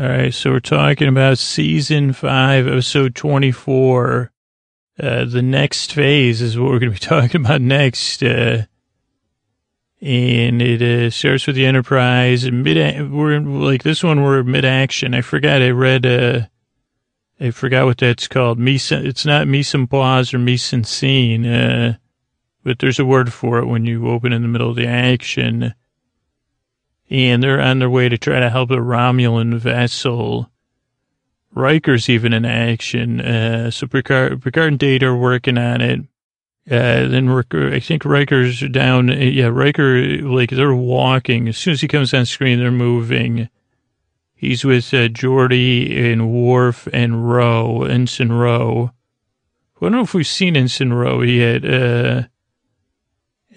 All right, so we're talking about Season 5, Episode 24. The next phase is what we're going to be talking about next. And it starts with the Enterprise. We're mid-action. I forgot what that's called. It's not mise en place or mise en scene, but there's a word for it when you open in the middle of the action. And they're on their way to try to help a Romulan vessel. Riker's even in action. So Picard and Data are working on it. Then Riker, I think Riker's down. Yeah, Riker, they're walking. As soon as he comes on screen, they're moving. He's with Geordi and Worf and Ro, Ensign Ro. I don't know if we've seen Ensign Ro yet.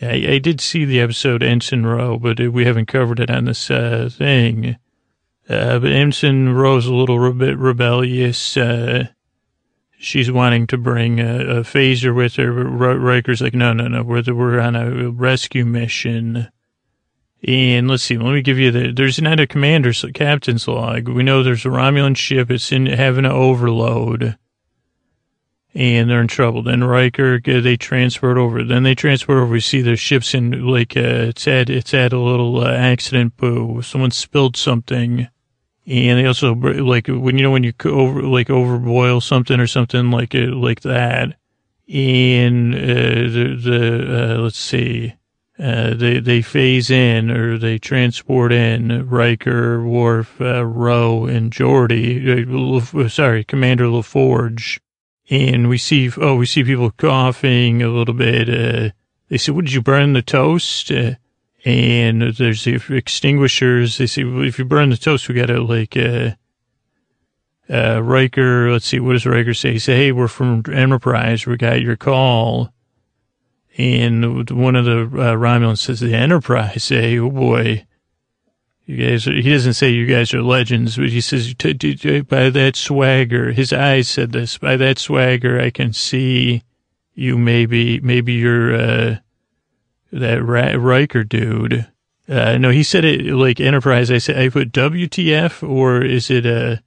I did see the episode Ensign Ro, but we haven't covered it on this thing. But Ensign Ro's a little bit rebellious. She's wanting to bring a phaser with her. But Riker's like, no, we're on a rescue mission. And let's see, let me give you there's not a commander's captain's log. We know there's a Romulan ship. It's having an overload. And they're in trouble. Then Riker, they transfer it over. We see the ship's in, it's had a little accident boo. Someone spilled something. And they also, when you overboil something or something like that. And they phase in, or they transport in Riker, Worf, Ro, and Geordi. Sorry, Commander LaForge. And we see people coughing a little bit. They say, "What did you burn the toast?" And there's the extinguishers. They say, "Well, if you burn the toast, we gotta Riker." Let's see, what does Riker say? He says, "Hey, we're from Enterprise. We got your call." And one of the Romulans says, "The Enterprise." Say, "Oh boy, you guys." He doesn't say you guys are legends, but he says, by that swagger, his eyes said this, by that swagger, I can see you maybe you're that Riker dude. No, he said it like Enterprise. I said, I put WTF, or is it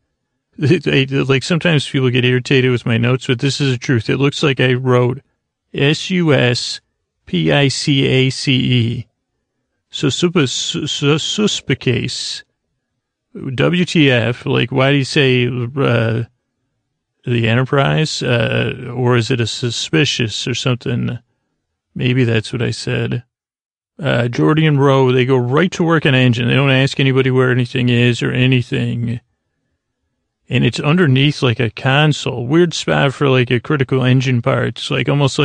sometimes people get irritated with my notes, but this is the truth. It looks like I wrote S-U-S-P-I-C-A-C-E. So, suspicace, WTF, why do you say the Enterprise? Or is it a suspicious or something? Maybe that's what I said. Geordi and Ro, they go right to work on engine. They don't ask anybody where anything is or anything. And it's underneath, a console. Weird spot for, a critical engine parts. Almost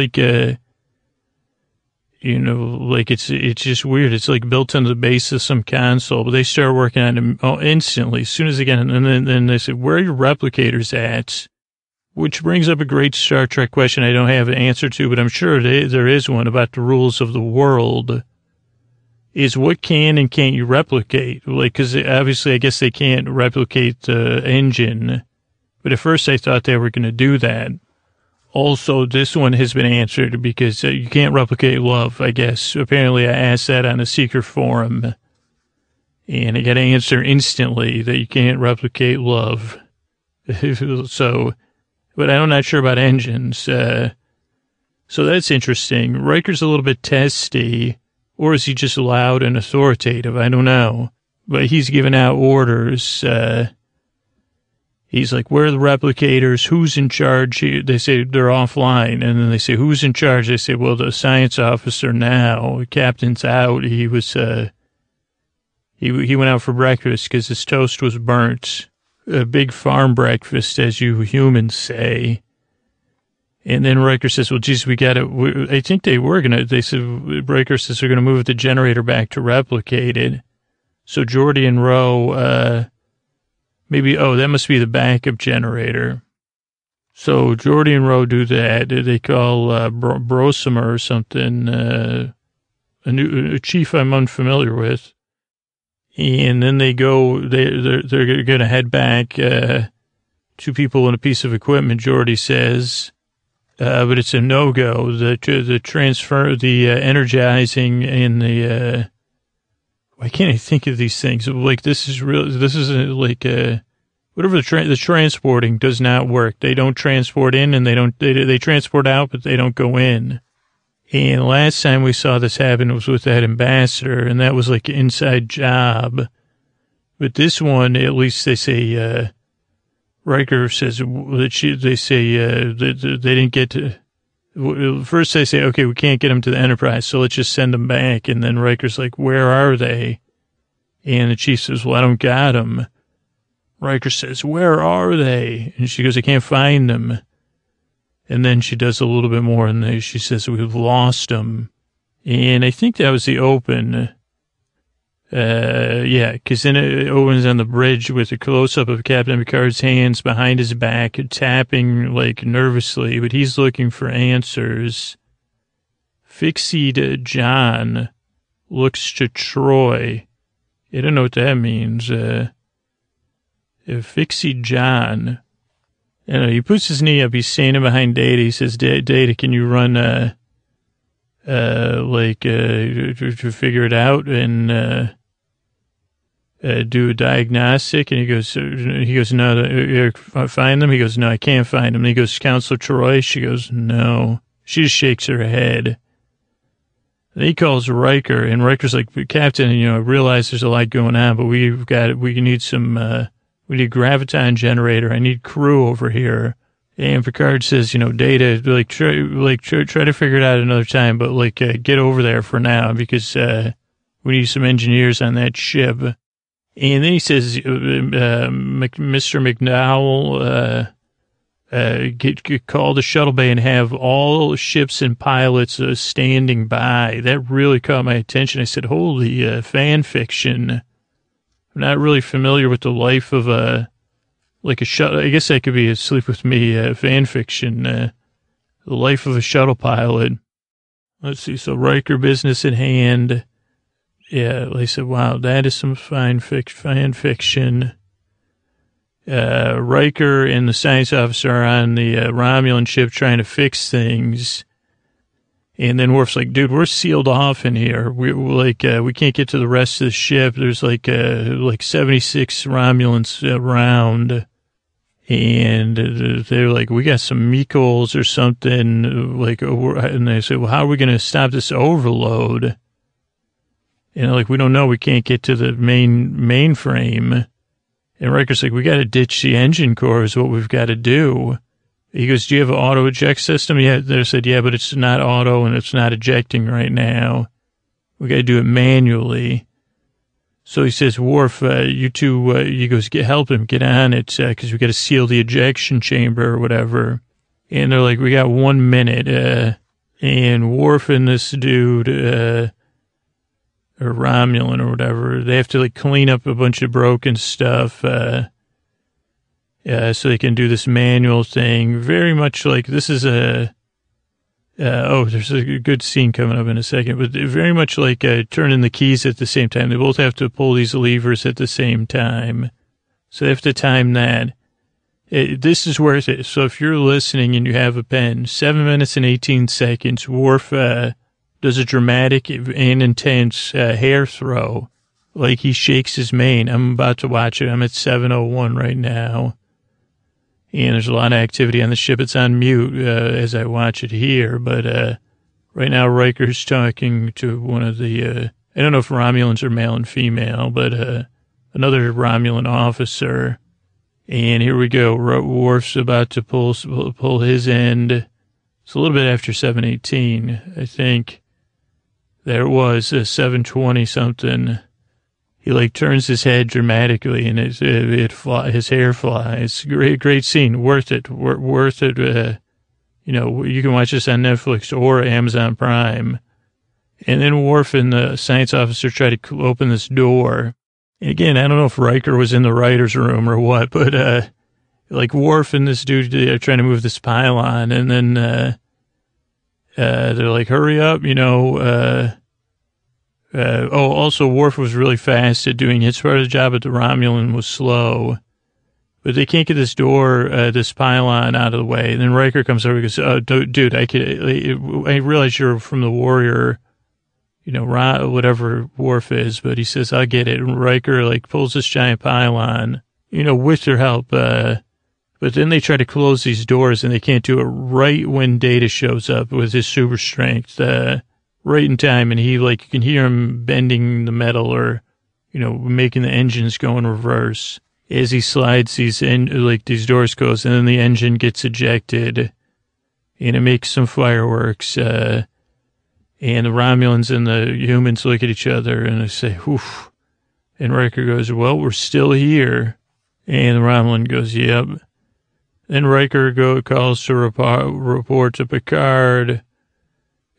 it's just weird. It's built into the base of some console, but they start working on it instantly as soon as they get in. And then they say, where are your replicators at? Which brings up a great Star Trek question I don't have an answer to, but I'm sure there is one about the rules of the world, is what can and can't you replicate? Because obviously I guess they can't replicate the engine, but at first I thought they were going to do that. Also, this one has been answered because you can't replicate love, I guess. Apparently, I asked that on a secret forum, and I got an answer instantly that you can't replicate love. So, but I'm not sure about engines. So that's interesting. Riker's a little bit testy, or is he just loud and authoritative? I don't know. But he's giving out orders. He's like, where are the replicators? Who's in charge? They say they're offline. And then they say, who's in charge? They say, well, the science officer now. The captain's out. He was, he went out for breakfast because his toast was burnt. A big farm breakfast, as you humans say. And then Riker says, well, geez, I think they were going to, Riker says they're going to move the generator back to replicate it. So Geordi and Ro, that must be the backup generator. So Geordi and Ro do that. They call Brossmer or something, a chief I'm unfamiliar with. And then they go, they're going to head back, two people and a piece of equipment, Geordi says. But it's a no-go. Energizing and why can't I think of these things? This is real. This is whatever the transporting does not work. They don't transport in, and they transport out, but they don't go in. And last time we saw this happen, it was with that ambassador, and that was like an inside job. But this one, at least they say, Riker says that they didn't get to, first they say, okay, we can't get them to the Enterprise, so let's just send them back. And then Riker's like, where are they? And the chief says, well, I don't got them. Riker says, where are they? And she goes, I can't find them. And then she does a little bit more, and she says, we've lost them. And I think that was the open. Yeah, because then it opens on the bridge with a close-up of Captain Picard's hands behind his back, tapping, like, nervously, but he's looking for answers. Fixie John looks to Troy. I don't know what that means. Fixie John... He puts his knee up. He's standing behind Data. He says, Data, can you run, to figure it out and do a diagnostic? And he goes, no, find them? He goes, no, I can't find them. And he goes, Counselor Troy? She goes, no. She just shakes her head. Then he calls Riker, and Riker's like, Captain, I realize there's a lot going on, but we need some, we need a graviton generator. I need crew over here. And Picard says, Data, try to figure it out another time, but, get over there for now because we need some engineers on that ship. And then he says, Mr. McDowell, call the shuttle bay and have all ships and pilots standing by. That really caught my attention. I said, holy fan fiction. I'm not really familiar with the life of a shuttle. I guess that could be a Sleep With Me fan fiction. The life of a shuttle pilot. Let's see. So Riker business at hand. Yeah, they said, wow, that is some fine fan fiction. Riker and the science officer are on the Romulan ship trying to fix things. And then Worf's like, dude, we're sealed off in here. We can't get to the rest of the ship. There's 76 Romulans around. And they're like, we got some Mikols or something. And they say, well, how are we going to stop this overload? And we don't know. We can't get to the mainframe. And Riker's like, we got to ditch the engine core is what we've got to do. He goes, do you have an auto eject system? Yeah, they said, yeah, but it's not auto and it's not ejecting right now. We got to do it manually. So he says, Worf, you two, he goes, help him get on it because we got to seal the ejection chamber or whatever. And they're like, we got 1 minute. And Worf and this dude, or Romulan or whatever, they have to clean up a bunch of broken stuff. So they can do this manual thing. Very much like this is a, there's a good scene coming up in a second, but very much like turning the keys at the same time. They both have to pull these levers at the same time. So they have to time that. This is worth it. So if you're listening and you have a pen, 7 minutes and 18 seconds, Worf does a dramatic and intense hair throw. He shakes his mane. I'm about to watch it. I'm at 7:01 right now. And there's a lot of activity on the ship. It's on mute as I watch it here. But right now, Riker's talking to one of the... I don't know if Romulans are male and female, but another Romulan officer. And here we go. Worf's about to pull his end. It's a little bit after 7:18, I think. There it was, 7:20-something. He turns his head dramatically, and his hair flies. Great scene. Worth it. Worth it. You can watch this on Netflix or Amazon Prime. And then Worf and the science officer try to open this door. And again, I don't know if Riker was in the writer's room or what, but Worf and this dude are trying to move this pylon, and then they're like, "Hurry up!" Also, Worf was really fast at doing his part of the job, but the Romulan was slow. But they can't get this door, this pylon out of the way. And then Riker comes over and goes, oh, dude, I realize you're from the Warrior, whatever Worf is, but he says, I'll get it. And Riker, pulls this giant pylon, you know, with their help. But then they try to close these doors, and they can't do it right when Data shows up with his super strength, right in time. And he, like, you can hear him bending the metal or, you know, making the engines go in reverse as he slides these, like, these doors close, and then the engine gets ejected, and it makes some fireworks, and the Romulans and the humans look at each other, and they say, oof. And Riker goes, well, we're still here. And the Romulan goes, yep. Then Riker calls to report to Picard.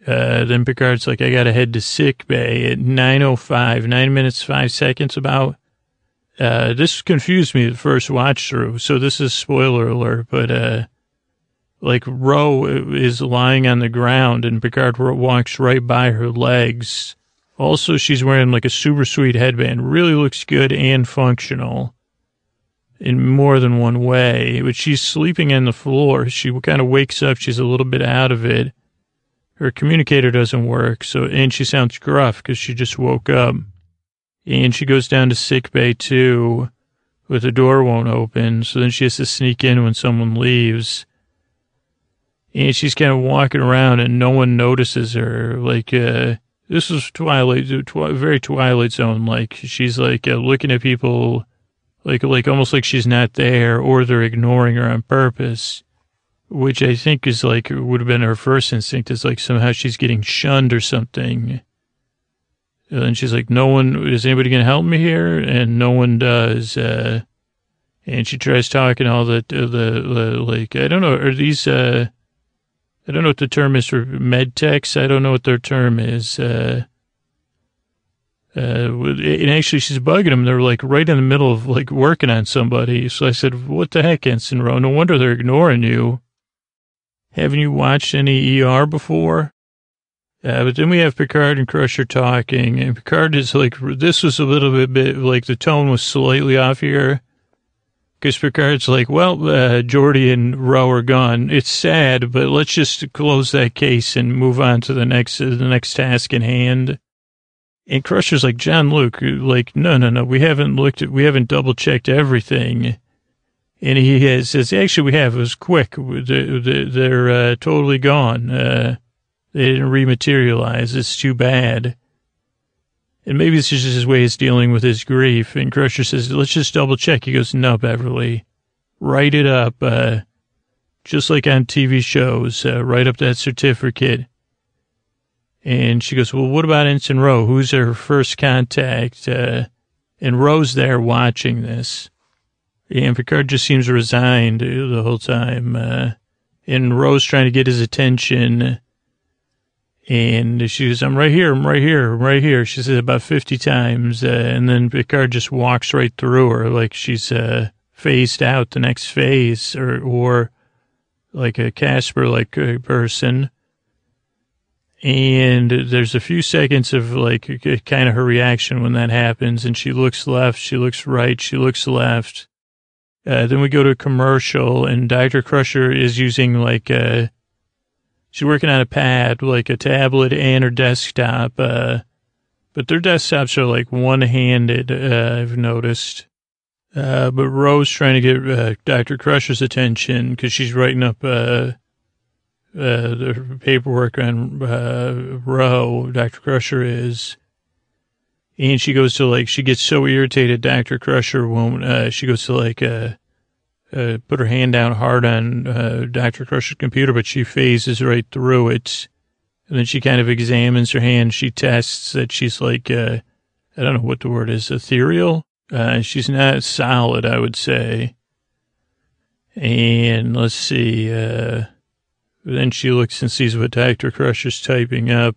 Then Picard's like, I got to head to sick bay at 9:05, 9 minutes, 5 seconds about. This confused me the first watch through, so this is spoiler alert, but, like, Ro is lying on the ground, and Picard walks right by her legs. Also, she's wearing, like, a super sweet headband. Really looks good and functional in more than one way. But she's sleeping on the floor. She kind of wakes up. She's a little bit out of it. Her communicator doesn't work, so, and she sounds gruff because she just woke up. And she goes down to sickbay, too, but the door won't open, so then she has to sneak in when someone leaves. And she's kind of walking around, and no one notices her. Like, this is Twilight, very Twilight Zone. Like, she's, like, looking at people, like almost like she's not there, or they're ignoring her on purpose, which I think is, like, would have been her first instinct, is, like, somehow she's getting shunned or something. And then she's like, no one, is anybody going to help me here? And no one does. And she tries talking all the like, I don't know, are these... I don't know what the term is for med techs. I don't know what their term is. And actually, she's bugging them. They're, like, right in the middle of, like, working on somebody. So I said, what the heck, Ensign Ro? No wonder they're ignoring you. Haven't you watched any ER before? But then we have Picard and Crusher talking. And Picard is like, this was a little bit, like, the tone was slightly off here. Because Picard's like, well, Geordi and Ro are gone. It's sad, but let's just close that case and move on to the next task in hand. And Crusher's like, John Luke, like, no, we haven't double-checked everything. And he says, actually, we have. It was quick. They're totally gone. They didn't rematerialize. It's too bad. And maybe this is just his way of dealing with his grief. And Crusher says, let's just double check. He goes, no, Beverly, write it up. Just like on TV shows, write up that certificate. And she goes, well, what about Ensign Ro? Who's her first contact? And Ro's there watching this. And Picard just seems resigned the whole time. And Ro's trying to get his attention. And she goes, I'm right here, I'm right here, I'm right here. She says about 50 times. And then Picard just walks right through her, like she's phased out the next phase, or like a Casper-like person. And there's a few seconds of, like, kind of her reaction when that happens. And she looks left, she looks right, she looks left. Then we go to a commercial, and Dr. Crusher is using, like, she's working on a pad, like a tablet and her desktop, but their desktops are, like, one-handed, I've noticed. But Ro's trying to get Dr. Crusher's attention because she's writing up the paperwork on Ro, Dr. Crusher is. And she goes to, like, she gets so irritated Dr. Crusher won't, she goes to, like, put her hand down hard on Dr. Crusher's computer, but she phases right through it. And then she kind of examines her hand. She tests that she's, like, I don't know what the word is, ethereal? She's not solid, I would say. And let's see. Then she looks and sees what Dr. Crusher's typing up.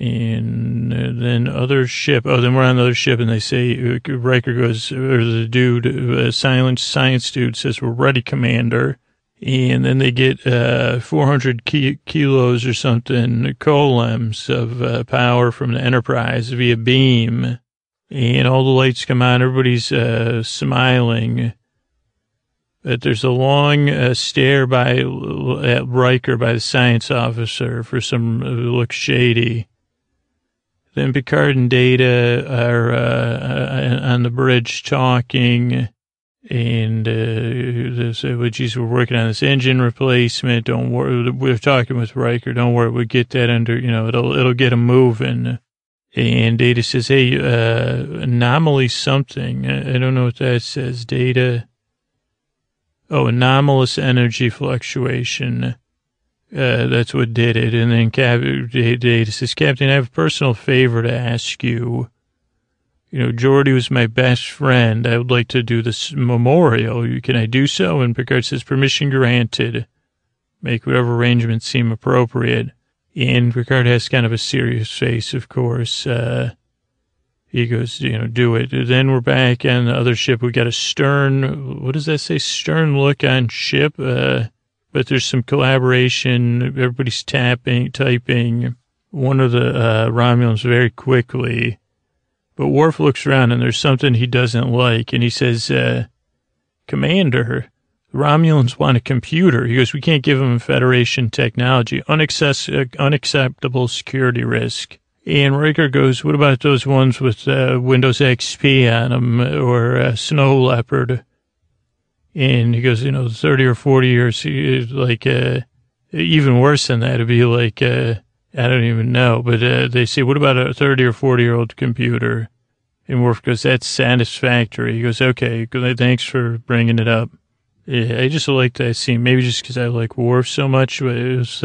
And then other ship. Oh, then we're on the other ship, and they say, Riker goes, or the dude, silent science dude says, we're ready, Commander. And then they get 400 kilos or something, coulombs of power from the Enterprise via beam. And all the lights come on. Everybody's smiling. But there's a long stare at Riker by the science officer for some look shady. Then Picard and Data are on the bridge talking, and we're working on this engine replacement. Don't worry, we're talking with Riker. Don't worry, we'll get that under. You know, it'll get him moving. And Data says, "Hey, anomaly something. I don't know what that says." Data. Oh, anomalous energy fluctuation. That's what did it. And then Data says, "Captain, I have a personal favor to ask you. You know, Geordi was my best friend. I would like to do this memorial. Can I do so?" And Picard says, "Permission granted. Make whatever arrangements seem appropriate." And Picard has kind of a serious face, of course. He goes, you know, do it. Then we're back on the other ship. We got a stern, what does that say? Stern look on ship. But there's some collaboration. Everybody's typing. One of the Romulans very quickly. But Worf looks around, and there's something he doesn't like. And he says, Commander, the Romulans want a computer. He goes, we can't give them Federation technology. Unacceptable security risk. And Riker goes, what about those ones with Windows XP on them or Snow Leopard? And he goes, you know, 30 or 40 years, like, even worse than that, it'd be like, I don't even know. But they say, what about a 30 or 40-year-old computer? And Worf goes, that's satisfactory. He goes, okay, thanks for bringing it up. Yeah, I just liked that scene, maybe just because I like Worf so much, but it was...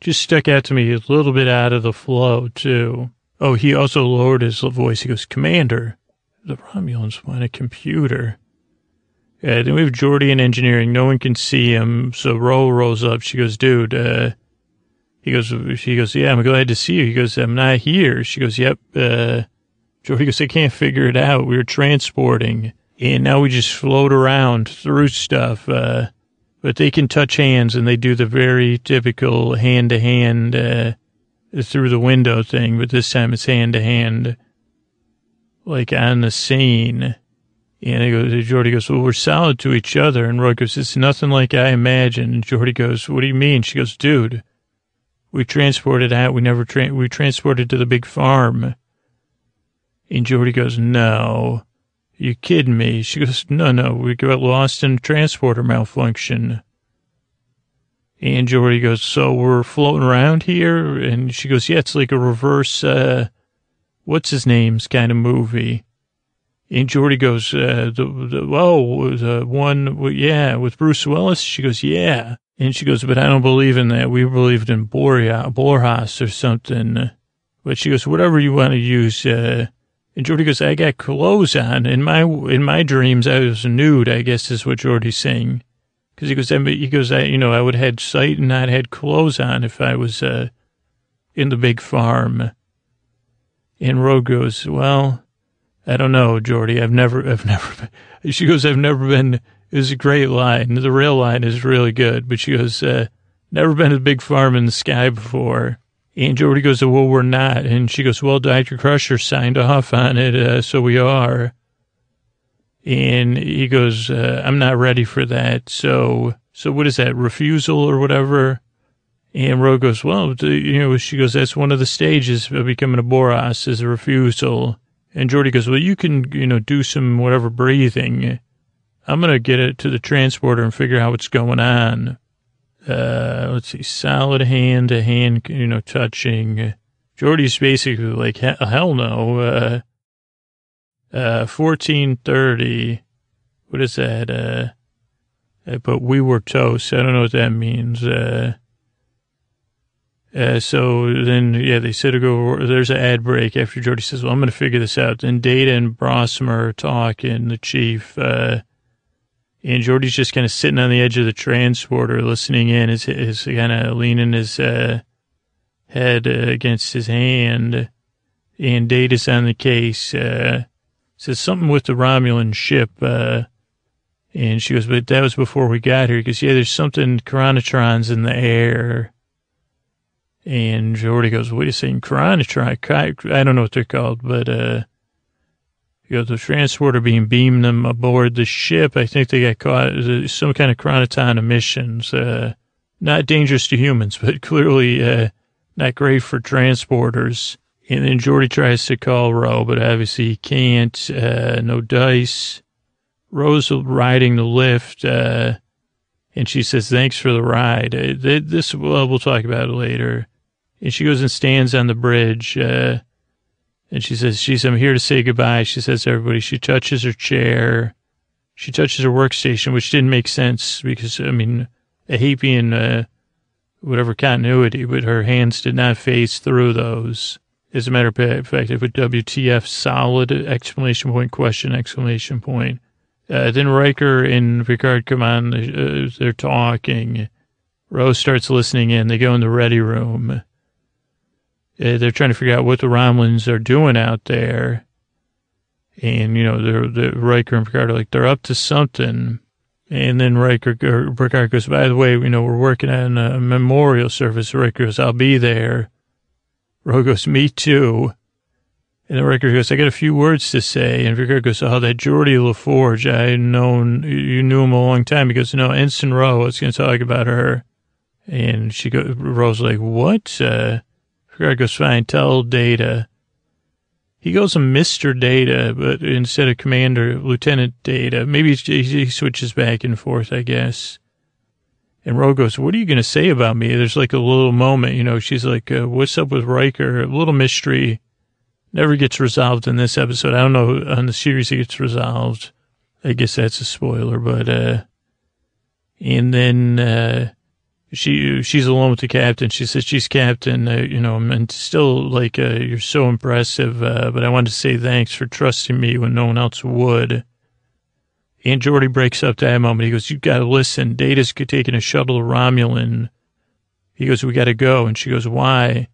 just stuck out to me, a little bit out of the flow, too. Oh, he also lowered his voice. He goes, Commander, the Romulans want a computer. Then we have Geordi in engineering. No one can see him. So Ro rolls up. She goes, dude. She goes, yeah, I'm glad to see you. He goes, I'm not here. She goes, yep. Geordi goes, I can't figure it out. We were transporting. And now we just float around through stuff. But they can touch hands, and they do the very typical hand-to-hand through the window thing, but this time it's hand-to-hand, like on the scene. And Geordi goes, well, we're solid to each other. And Roy goes, it's nothing like I imagined. And Geordi goes, what do you mean? She goes, dude, we transported out. We transported to the big farm. And Geordi goes, no. You kidding me? She goes, no, we got lost in a transporter malfunction. And Geordi goes, so we're floating around here? And she goes, yeah, it's like a reverse, what's-his-name's kind of movie. And Geordi goes, with Bruce Willis? She goes, yeah. And she goes, but I don't believe in that. We believed in Borjas or something. But she goes, whatever you want to use, And Geordi goes, I got clothes on. In my dreams, I was nude, I guess is what Jordy's saying. Because he goes, I would have had sight and not had clothes on if I was in the big farm. And Ro goes, well, I don't know, Geordi. I've never been. She goes, I've never been. It was a great line. The real line is really good. But she goes, never been to the big farm in the sky before. And Geordi goes, well, we're not. And she goes, well, Dr. Crusher signed off on it, so we are. And he goes, I'm not ready for that. So what is that, refusal or whatever? And Ro goes, well, she goes, that's one of the stages of becoming a Boros is a refusal. And Geordi goes, well, you can, do some whatever breathing. I'm going to get it to the transporter and figure out what's going on. Let's see, solid hand to hand, touching. Jordy's basically like, hell no. 1430. What is that? But we were toast. I don't know what that means. So then, yeah, they said to go, there's an ad break after Geordi says, well, I'm going to figure this out. Then Data and Brossmer talk and the chief, and Jordy's just kind of sitting on the edge of the transporter, listening in, is kind of leaning his head against his hand. And Data's on the case. Says something with the Romulan ship. And she goes, but that was before we got here. He goes, yeah, there's something, chronotrons in the air. And Geordi goes, wait a second, chronotron? I don't know what they're called, but... the transporter beam beamed them aboard the ship. I think they got caught some kind of chronoton emissions. Not dangerous to humans, but clearly not great for transporters. And then Geordi tries to call Ro, but obviously he can't. No dice. Ro's riding the lift, and she says, thanks for the ride. This, we'll talk about it later. And she goes and stands on the bridge, and she says, I'm here to say goodbye. She says to everybody, she touches her chair. She touches her workstation, which didn't make sense because, I mean, a Hapian, whatever continuity, but her hands did not phase through those. As a matter of fact, I put WTF, solid, !! Then Riker and Picard come on, they're talking. Ro starts listening in, they go in the ready room. They're trying to figure out what the Romulans are doing out there. And, you know, Riker and Picard are like, they're up to something. And then Picard goes, by the way, you know, we're working on a memorial service. Riker goes, I'll be there. Ro goes, me too. And then Riker goes, I got a few words to say. And Picard goes, oh, that Geordi LaForge, you knew him a long time. He goes, no, Ensign Ro, I was going to talk about her. And she goes, Ro's like, what? Picard goes, fine, tell Data. He goes to Mr. Data, but instead of Commander, Lieutenant Data. Maybe he switches back and forth, I guess. And Ro goes, what are you going to say about me? There's like a little moment, you know, she's like, what's up with Riker? A little mystery. Never gets resolved in this episode. I don't know, on the series it gets resolved. I guess that's a spoiler, but, and then, she's alone with the captain. She says, she's captain, you know, and still like, you're so impressive, but I wanted to say thanks for trusting me when no one else would. And Geordi breaks up that moment. He goes, you've got to listen. Data's taking a shuttle to Romulan. He goes, we got to go. And she goes, why?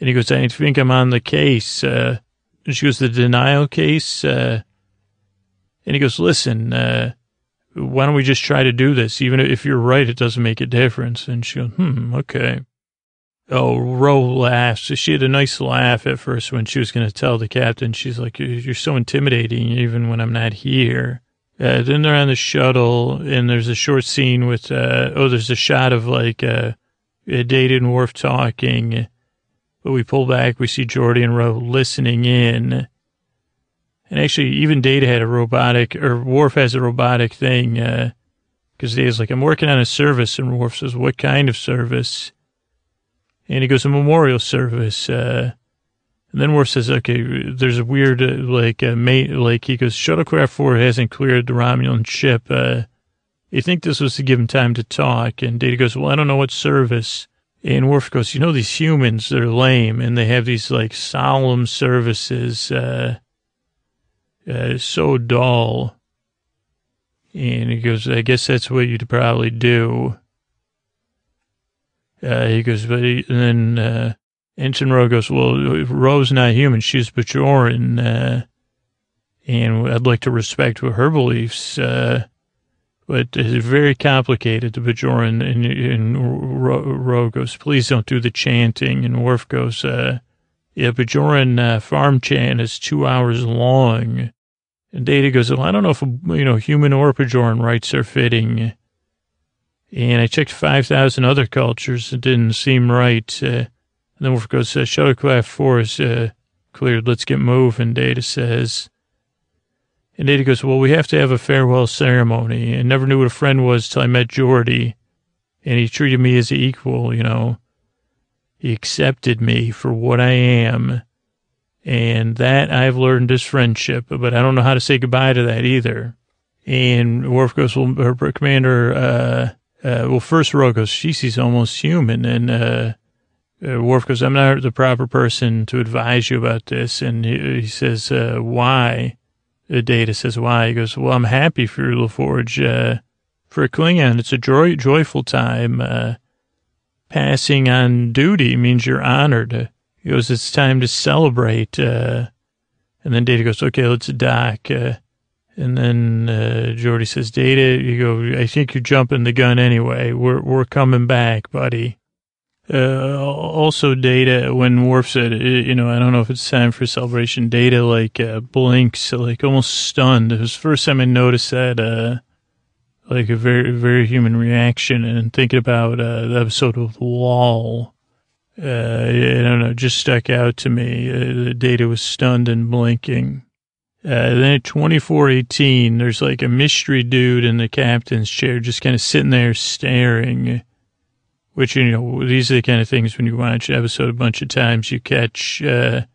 And he goes, I think I'm on the case. And she goes, the denial case? And he goes, listen, why don't we just try to do this? Even if you're right, it doesn't make a difference. And she goes, okay. Oh, Ro laughs. She had a nice laugh at first when she was going to tell the captain. She's like, you're so intimidating even when I'm not here. Then they're on the shuttle, and there's a short scene with, there's a shot of, like, Data and Worf talking. But we pull back, we see Geordi and Ro listening in. And actually, even Data had a robotic, or Worf has a robotic thing, because Data's like, I'm working on a service, and Worf says, what kind of service? And he goes, a memorial service, and then Worf says, okay, there's a weird, he goes, Shuttlecraft 4 hasn't cleared the Romulan ship, you think this was to give him time to talk, and Data goes, well, I don't know what service, and Worf goes, you know, these humans, they're lame, and they have these, like, solemn services, so dull. And he goes, I guess that's what you'd probably do. He goes, and then Ensign Ro goes, well, Ro's not human, she's Bajoran, and I'd like to respect her beliefs, but it's very complicated, the Bajoran, and Ro goes, please don't do the chanting, and Worf goes, Bajoran farm chant is 2 hours long. And Data goes, well, I don't know if, human or Bajoran rights are fitting. And I checked 5,000 other cultures. It didn't seem right. And then Worf goes, Shuttlecraft 4 is cleared. Let's get moving, Data says. And Data goes, well, we have to have a farewell ceremony. I never knew what a friend was till I met Geordi. And he treated me as an equal, you know. He accepted me for what I am, and that I've learned is friendship, but I don't know how to say goodbye to that either. And Worf goes, well, her commander, first Ro goes, she's almost human, and Worf goes, I'm not the proper person to advise you about this, and he says, why? Data says, why? He goes, well, I'm happy for you, LaForge. For a Klingon, it's a joyful time, passing on duty means you're honored. He goes, it's time to celebrate. And then Data goes, okay, let's dock. And then Geordi says, Data, I think you're jumping the gun anyway. We're coming back, buddy. Also, Data, when Worf said, I don't know if it's time for celebration, Data, blinks, almost stunned. It was the first time I noticed that, a very, very human reaction, and thinking about the episode of LOL, I don't know, just stuck out to me. The Data was stunned and blinking. Then at 24:18, there's like a mystery dude in the captain's chair just kind of sitting there staring, which, you know, these are the kind of things when you watch an episode a bunch of times you catch. But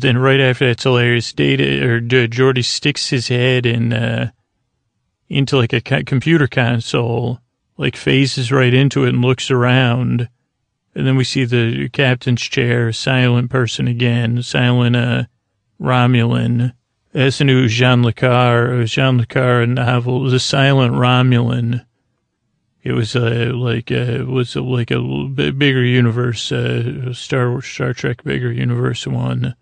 then right after that's hilarious, Geordi sticks his head in into like a computer console, like phases right into it and looks around. And then we see the captain's chair, silent person again, silent Romulan. That's the new Jean Le Carre novel, The Silent Romulan. It was like a little bit bigger universe, Star Trek bigger universe one.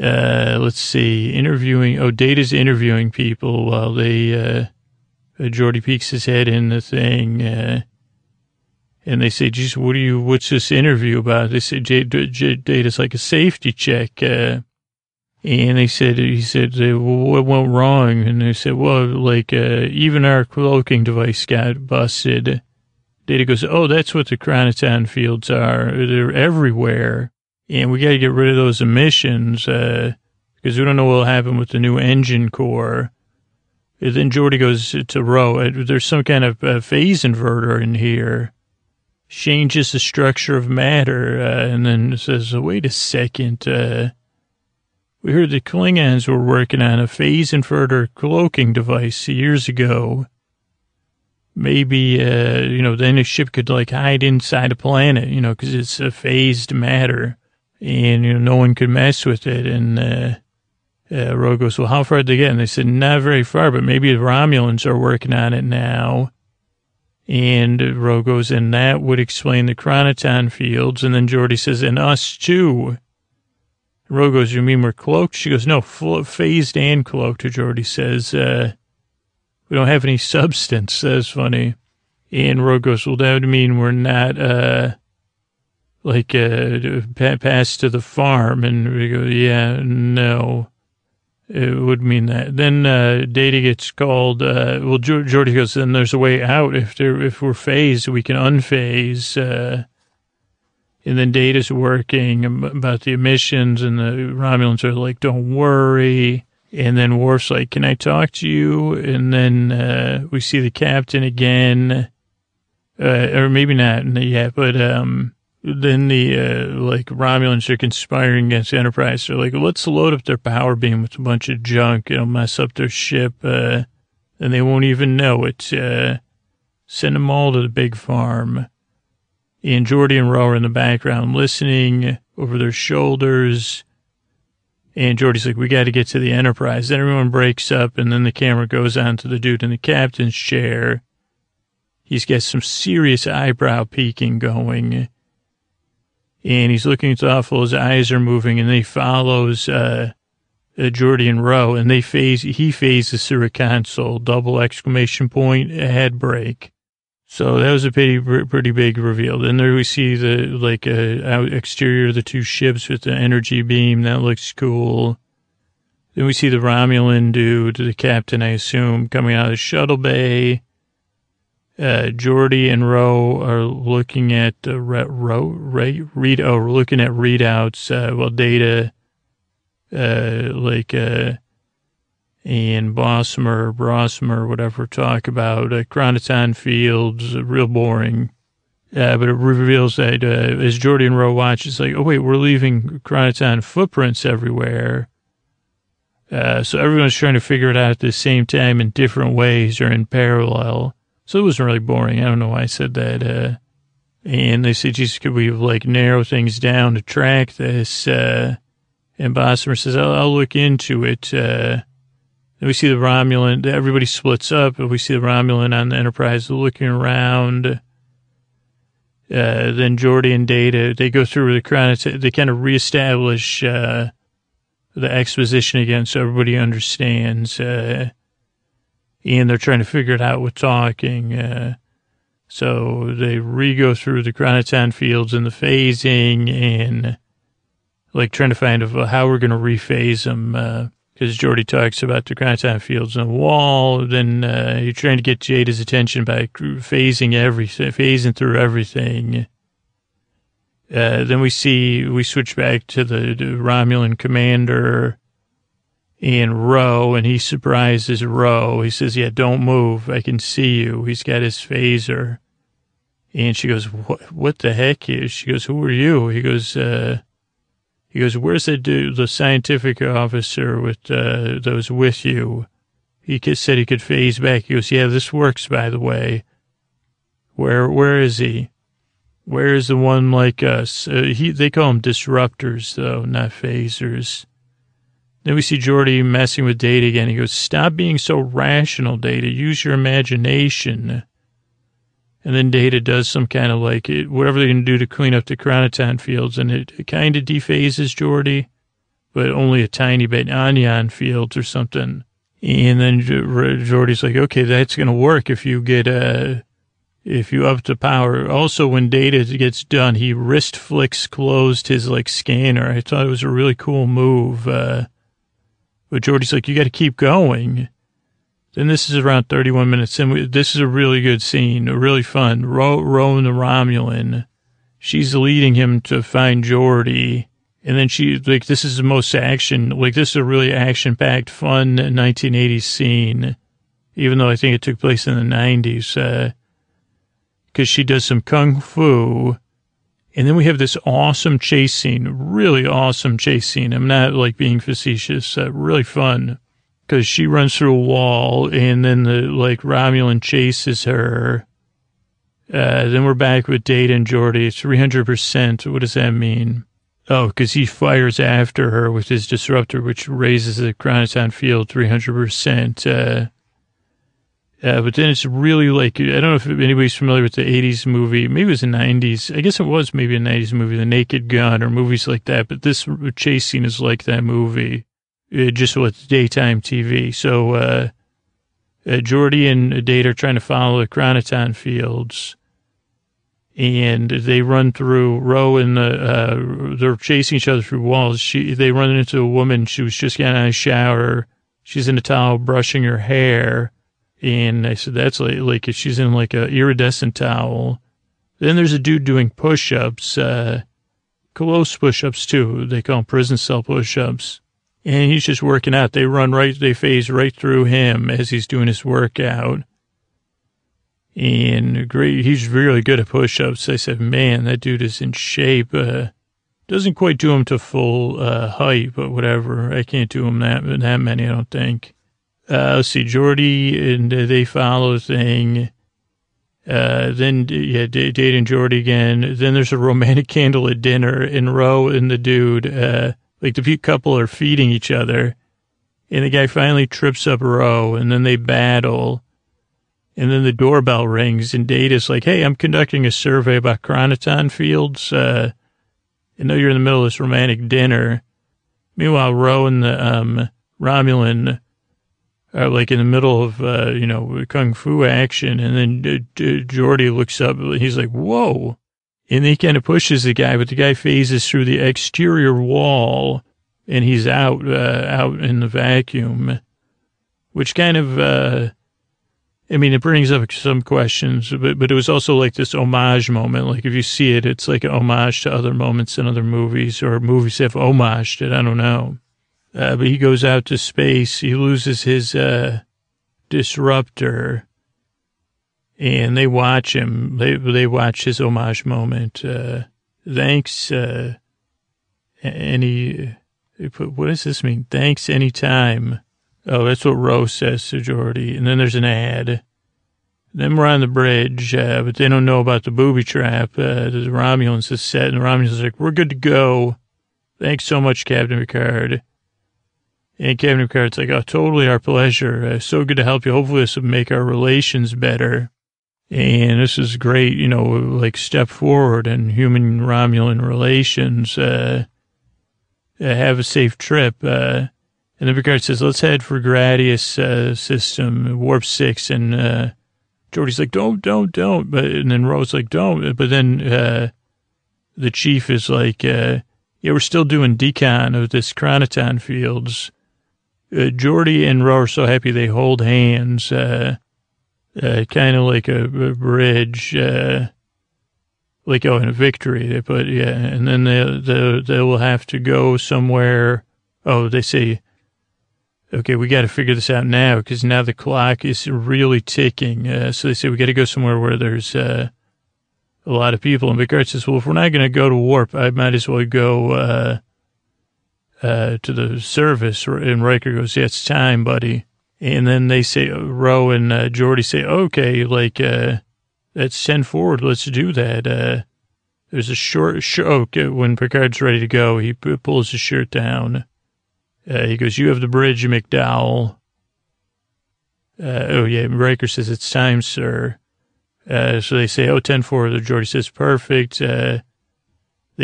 Let's see, Data's interviewing people while they, Geordi peeks his head in the thing, and they say, geez, what's this interview about? They say, Data's like a safety check, and he said, what went wrong? And they said, well, like, even our cloaking device got busted. Data goes, oh, that's what the chronoton fields are. They're everywhere. And we got to get rid of those emissions, because we don't know what will happen with the new engine core. And then Geordi goes to Ro, there's some kind of phase inverter in here. Changes the structure of matter, and then says, wait a second, we heard the Klingons were working on a phase inverter cloaking device years ago. Maybe, then a ship could, like, hide inside a planet, because it's a phased matter. And, no one could mess with it. And Ro goes, well, how far did they get? And they said, not very far, but maybe the Romulans are working on it now. And Ro goes, and that would explain the chronoton fields. And then Geordi says, and us too. Ro goes, you mean we're cloaked? She goes, no, phased and cloaked, Geordi says. We don't have any substance. That's funny. And Ro goes, well, that would mean we're not, passed to the farm. And we go, yeah, no, it would mean that. Then Data gets called. Geordi goes, then there's a way out. If we're phased, we can unphase. And then Data's working about the emissions, and the Romulans are like, don't worry. And then Worf's like, can I talk to you? And then we see the captain again, or maybe not yet, but then the Romulans are conspiring against Enterprise. They're like, let's load up their power beam with a bunch of junk. It'll mess up their ship, and they won't even know it. Send them all to the big farm. And Geordi and Ro are in the background listening over their shoulders. And Geordi's like, we got to get to the Enterprise. Then everyone breaks up, and then the camera goes on to the dude in the captain's chair. He's got some serious eyebrow peeking going. And he's looking thoughtful. His eyes are moving, and then he follows Geordi and Ro, and he phases through a console, !! Head break. So that was a pretty big reveal. Then there we see the exterior of the two ships with the energy beam. That looks cool. Then we see the Romulan dude, the captain, I assume, coming out of the shuttle bay. Geordi and Ro are looking at readouts. Well, Data, and Brossmer, whatever, talk about chronoton fields, real boring. But it reveals that as Geordi and Ro watch, it's like, oh, wait, we're leaving chronoton footprints everywhere. So everyone's trying to figure it out at the same time in different ways or in parallel. So it wasn't really boring. I don't know why I said that. And they said, geez, could we have, narrow things down to track this? And Brossmer says, I'll look into it. Then we see the Romulan, everybody splits up, but we see the Romulan on the Enterprise looking around. Then Geordi and Data, they go through the chronoton, they kind of reestablish the exposition again so everybody understands. And they're trying to figure it out with talking. So they re-go through the chronoton fields and the phasing and, trying to find how we're going to rephase them, because Geordi talks about the chronoton fields on the wall. Then you're trying to get Data's attention by phasing through everything. Then we switch back to the Romulan commander and Ro, and he surprises Ro. He says, yeah, don't move. I can see you. He's got his phaser. And she goes, what the heck? She goes, who are you? He goes, where's the scientific officer with that was with you? He said he could phase back. He goes, yeah, this works, by the way. Where is he? Where is the one like us? They call them disruptors, though, not phasers. Then we see Geordi messing with Data again. He goes, stop being so rational, Data. Use your imagination. And then Data does some kind of like, whatever they're going to do to clean up the chronoton fields, and it kind of dephases Geordi, but only a tiny bit, anion fields or something. And then Geordi's like, okay, that's going to work if you up the power. Also, when Data gets done, he wrist flicks closed his like scanner. I thought it was a really cool move. But Geordi's like, you got to keep going. Then this is around 31 minutes in. This is a really good scene, really fun. Ro and the Romulan, she's leading him to find Geordi. And then she, like, this is the most action, like, this is a really action-packed, fun 1980s scene, even though I think it took place in the 90s, because she does some kung fu. And then we have this awesome chase scene, really awesome chase scene. I'm not, like, being facetious, really fun, because she runs through a wall, and then the, like, Romulan chases her. Then we're back with Data and Geordi. It's 300%. What does that mean? Oh, because he fires after her with his disruptor, which raises the chronoton field 300%. But then it's really like, I don't know if anybody's familiar with the 80s movie. Maybe it was the 90s. I guess it was maybe a 90s movie, The Naked Gun, or movies like that. But this chase scene is like that movie, just with daytime TV. So Geordi and Data are trying to follow the chronoton fields. And they run through Ro and they're chasing each other through walls. They run into a woman. She was just getting out of a shower. She's in a towel brushing her hair. And I said, that's like she's in like a iridescent towel. Then there's a dude doing push-ups, close push-ups too. They call them prison cell push-ups. And he's just working out. They phase right through him as he's doing his workout. And great, he's really good at push-ups. I said, man, that dude is in shape. Doesn't quite do him to full height, but whatever. I can't do him that many, I don't think. Let's see, Geordi and they follow the thing. Then, yeah, Data and Geordi again. Then there's a romantic candle at dinner, and Ro and the dude, like the couple are feeding each other. And the guy finally trips up Ro, and then they battle. And then the doorbell rings, and Data's like, hey, I'm conducting a survey about chronoton fields. I know you're in the middle of this romantic dinner. Meanwhile, Ro and the Romulan are, like, in the middle of, kung fu action. And then Geordi looks up, and he's like, whoa. And he kind of pushes the guy, but the guy phases through the exterior wall, and he's out in the vacuum, which kind of... I mean, it brings up some questions, but it was also like this homage moment. Like, if you see it, it's like an homage to other moments in other movies, or movies have homaged it. I don't know. But he goes out to space. He loses his disruptor, and they watch him. They watch his homage moment. Thanks, any... What does this mean? Thanks anytime. Oh, that's what Ro says to Geordi. And then there's an ad. Then we're on the bridge, but they don't know about the booby trap. The Romulans is set, and the Romulans are like, we're good to go. Thanks so much, Captain Picard. And Captain Picard's like, oh, totally our pleasure. So good to help you. Hopefully this will make our relations better. And this is great, like step forward in human-Romulan relations. Have a safe trip. And then Picard says, let's head for Gradius system, Warp 6. And Geordi's like, don't. And then Ro's like, don't. But then the chief is like, yeah, we're still doing decon of this chronoton fields. Geordi and Ro are so happy they hold hands, kind of like a bridge, like, oh, in a victory. But, yeah, and then they will have to go somewhere. Oh, they say... okay, we got to figure this out now because now the clock is really ticking. So they say we got to go somewhere where there's a lot of people. And Picard says, well, if we're not going to go to warp, I might as well go to the service. And Riker goes, yeah, it's time, buddy. And then they say, Ro and Geordi say, okay, like, let's send forward. Let's do that. There's a short, okay, when Picard's ready to go, he pulls his shirt down. He goes, you have the bridge, McDowell. Oh, yeah, Riker says, it's time, sir. So they say, oh, 10-4. Geordi says, perfect. They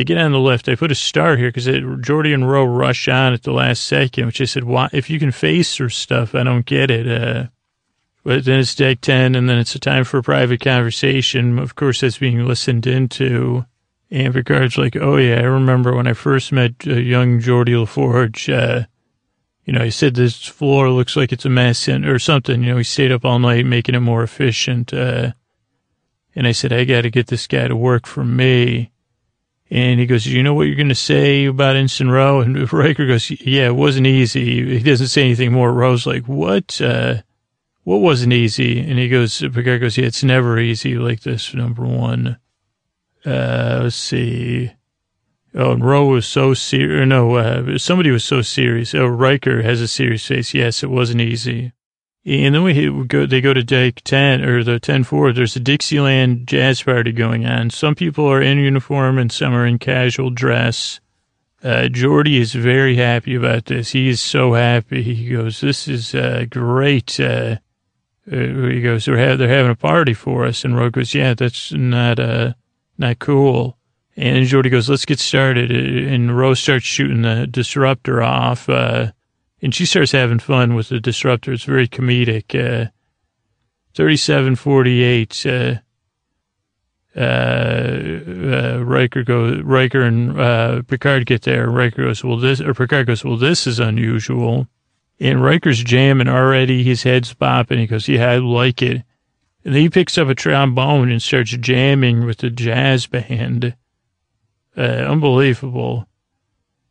get on the left. I put a star here because Geordi and Ro rush on at the last second, which I said, why? If you can face her stuff, I don't get it. But then it's deck 10, and then it's a time for a private conversation. Of course, that's being listened into. And Picard's like, oh, yeah, I remember when I first met young Geordi LaForge. You know, he said this floor looks like it's a mess and, or something. You know, he stayed up all night making it more efficient. And I said, I got to get this guy to work for me. And he goes, you know what you're going to say about Ensign Ro? And Riker goes, yeah, it wasn't easy. He doesn't say anything more. Ro's like, what wasn't easy? And he goes, Picard goes, yeah, it's never easy like this, number one. Let's see. Oh, and Ro was so serious. No, somebody was so serious. Oh, Riker has a serious face. Yes, it wasn't easy. And then they go to deck 10, or the 10-4. There's a Dixieland jazz party going on. Some people are in uniform and some are in casual dress. Geordi is very happy about this. He is so happy. He goes, this is great. He goes, they're having a party for us. And Ro goes, yeah, that's not cool. And Geordi goes, let's get started. And Ro starts shooting the disruptor off, and she starts having fun with the disruptor. It's very comedic. 37-48. Riker and Picard get there. Picard goes, well, this is unusual. And Riker's jamming already. His head's popping. He goes, yeah, I like it. And then he picks up a trombone and starts jamming with the jazz band. Unbelievable.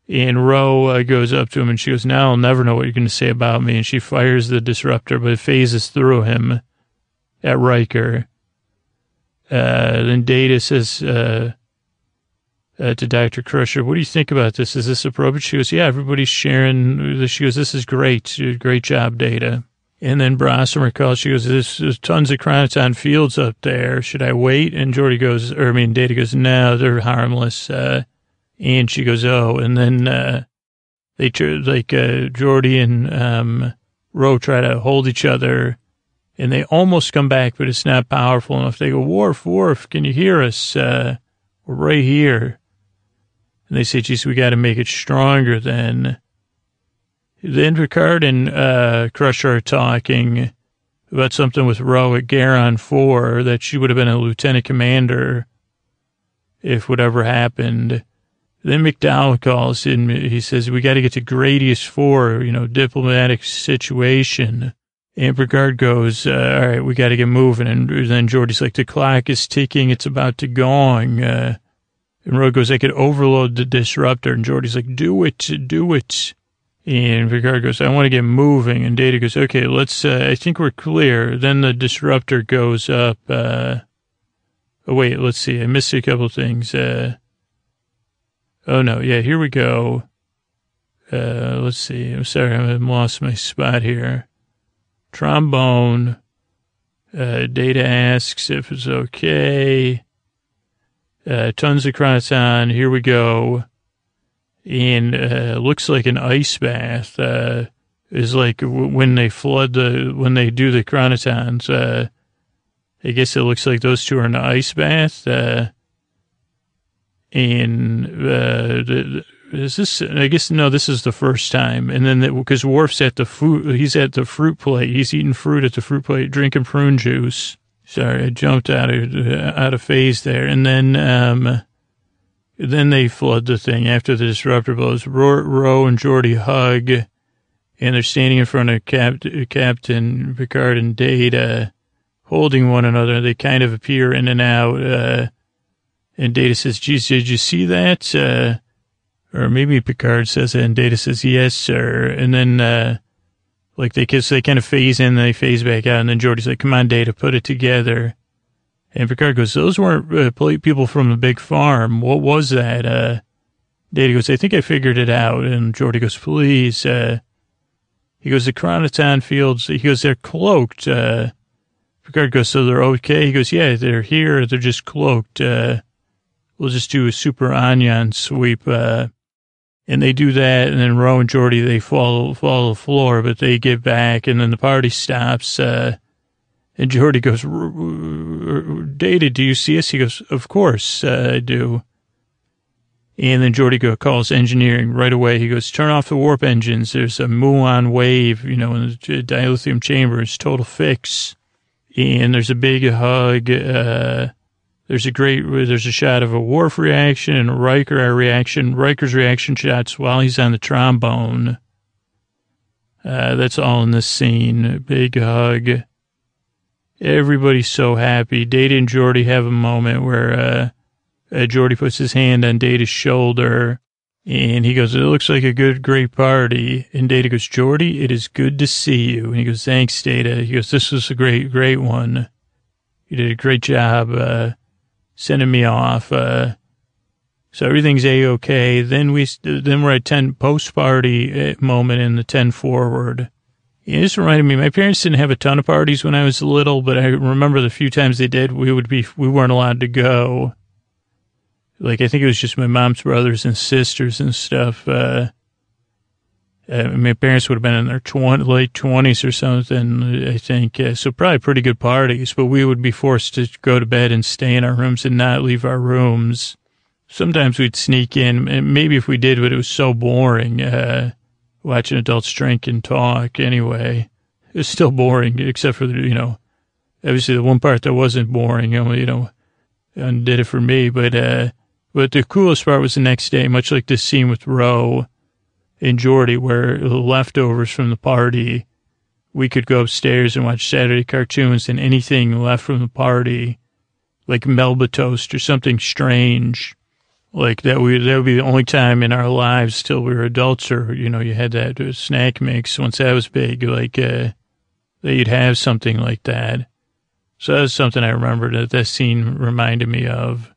And Ro goes up to him, and she goes, now I'll never know what you're going to say about me. And she fires the disruptor, but it phases through him at Riker. Then Data says to Dr. Crusher, what do you think about this? Is this appropriate? She goes, yeah, everybody's sharing. She goes, this is great. Great job, Data. And then Brossmer calls. She goes, there's tons of chronoton fields up there. Should I wait? And Data goes, no, they're harmless. And she goes, oh, and then Geordi and Ro try to hold each other, and they almost come back, but it's not powerful enough. They go, Worf, can you hear us? We're right here. And they say, geez, we got to make it stronger then. Then Picard and Crusher are talking about something with Ro at Garon 4, that she would have been a lieutenant commander if whatever happened. Then McDowell calls in. He says, we got to get to Gradius 4, diplomatic situation. And Picard goes, all right, we got to get moving. And then Geordi's like, the clock is ticking. It's about to gong. And Ro goes, I could overload the disruptor. And Geordi's like, do it. And Picard goes, I want to get moving. And Data goes, okay, let's, I think we're clear. Then the disruptor goes up. Let's see. I missed a couple things. Oh, no. Yeah, here we go. Let's see. I'm sorry. I lost my spot here. Trombone. Data asks if it's okay. Tons of chronoton. Here we go. And looks like an ice bath. Is like when they flood when they do the chronotons. I guess it looks like those two are in an ice bath. This is the first time. And then, because Worf's at the food, he's at the fruit plate. He's eating fruit at the fruit plate, drinking prune juice. Sorry, I jumped out of phase there. And then they flood the thing after the disruptor blows. Ro and Geordi hug, and they're standing in front of Captain Picard and Data, holding one another. They kind of appear in and out, and Data says, geez, did you see that? Or maybe Picard says it, and Data says, yes, sir. And then Like, they kind of phase in, they phase back out, and then Geordi's like, come on, Data, put it together. And Picard goes, those weren't people from the big farm. What was that? Data goes, I think I figured it out. And Geordi goes, please. He goes, the Chronoton fields, he goes, they're cloaked. Picard goes, so they're okay? He goes, yeah, they're here. They're just cloaked. We'll just do a super onion sweep. And they do that, and then Ro and Geordi, they fall to the floor, but they get back, and then the party stops. And Geordi goes, Data, do you see us? He goes, of course I do. And then Geordi calls engineering right away. He goes, turn off the warp engines. There's a muon wave, you know, in the dilithium chambers, total fix. And there's a big hug. There's a shot of a Worf reaction and a Riker reaction. Riker's reaction shots while he's on the trombone. That's all in this scene. Big hug. Everybody's so happy. Data and Geordi have a moment where Geordi puts his hand on Data's shoulder, and he goes, it looks like a great party. And Data goes, Geordi, it is good to see you. And he goes, thanks, Data. He goes, this was a great one. You did a great job. Sending me off. So everything's A-okay. Then we're at 10 post-party moment in the 10 forward. And this reminded me, my parents didn't have a ton of parties when I was little, but I remember the few times they did, we weren't allowed to go. Like, I think it was just my mom's brothers and sisters and stuff. My parents would have been in their late 20s or something, I think. So probably pretty good parties, but we would be forced to go to bed and stay in our rooms and not leave our rooms. Sometimes we'd sneak in, and maybe if we did, but it was so boring watching adults drink and talk anyway. It was still boring, except for, obviously the one part that wasn't boring, did it for me. But the coolest part was the next day, much like this scene with Ro and Geordi, where the leftovers from the party, we could go upstairs and watch Saturday cartoons, and anything left from the party, like Melba toast or something strange, like that would be the only time in our lives till we were adults, or, you had that snack mix once that was big, like that you'd have something like that. So that was something I remembered that scene reminded me of.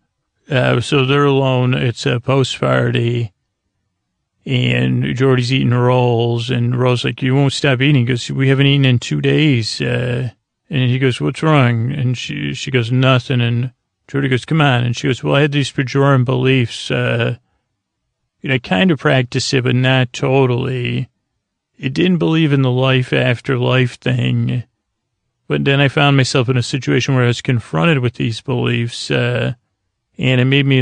So they're alone. It's a post-party. And Geordi's eating rolls, and Ro's like, you won't stop eating. He goes, we haven't eaten in 2 days. And he goes, what's wrong? And she goes, nothing. And Geordi goes, come on. And she goes, well, I had these Bajoran beliefs. I kind of practice it, but not totally. I didn't believe in the life after life thing. But then I found myself in a situation where I was confronted with these beliefs, and it made me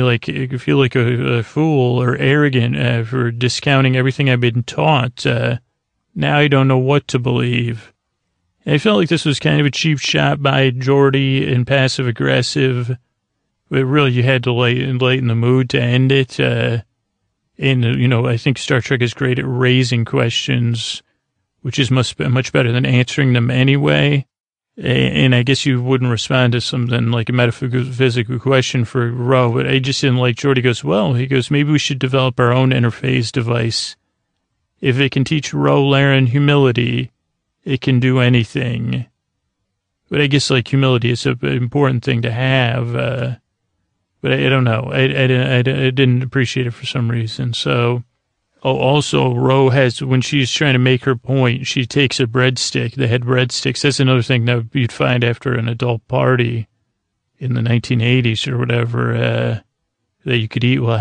feel like a fool or arrogant for discounting everything I've been taught. Now I don't know what to believe. And I felt like this was kind of a cheap shot by Geordi and passive aggressive, but really you had to lighten the mood to end it. And I think Star Trek is great at raising questions, which is much better than answering them anyway. And I guess you wouldn't respond to something like a metaphysical question for Ro, but I just didn't like Geordi goes, well, he goes, maybe we should develop our own interphase device. If it can teach Ro Laren humility, it can do anything. But I guess humility is an important thing to have. But I don't know. I didn't appreciate it for some reason. So, also Ro has, when she's trying to make her point, she takes a breadstick. They had breadsticks. That's another thing that you'd find after an adult party in the 1980s or whatever, that you could eat while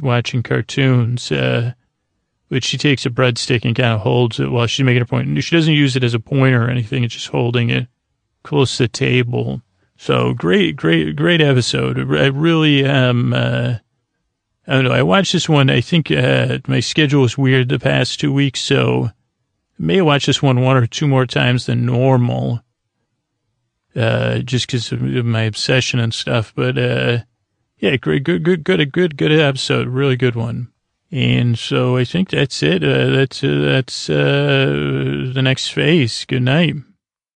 watching cartoons. But she takes a breadstick and kind of holds it while she's making her point. She doesn't use it as a pointer or anything. It's just holding it close to the table. So great episode. I really am, I don't know. I watched this one. I think my schedule was weird the past 2 weeks, so I may watch this one or two more times than normal, just because of my obsession and stuff. But yeah, great, good episode, really good one. And so I think that's it. That's the next phase. Good night.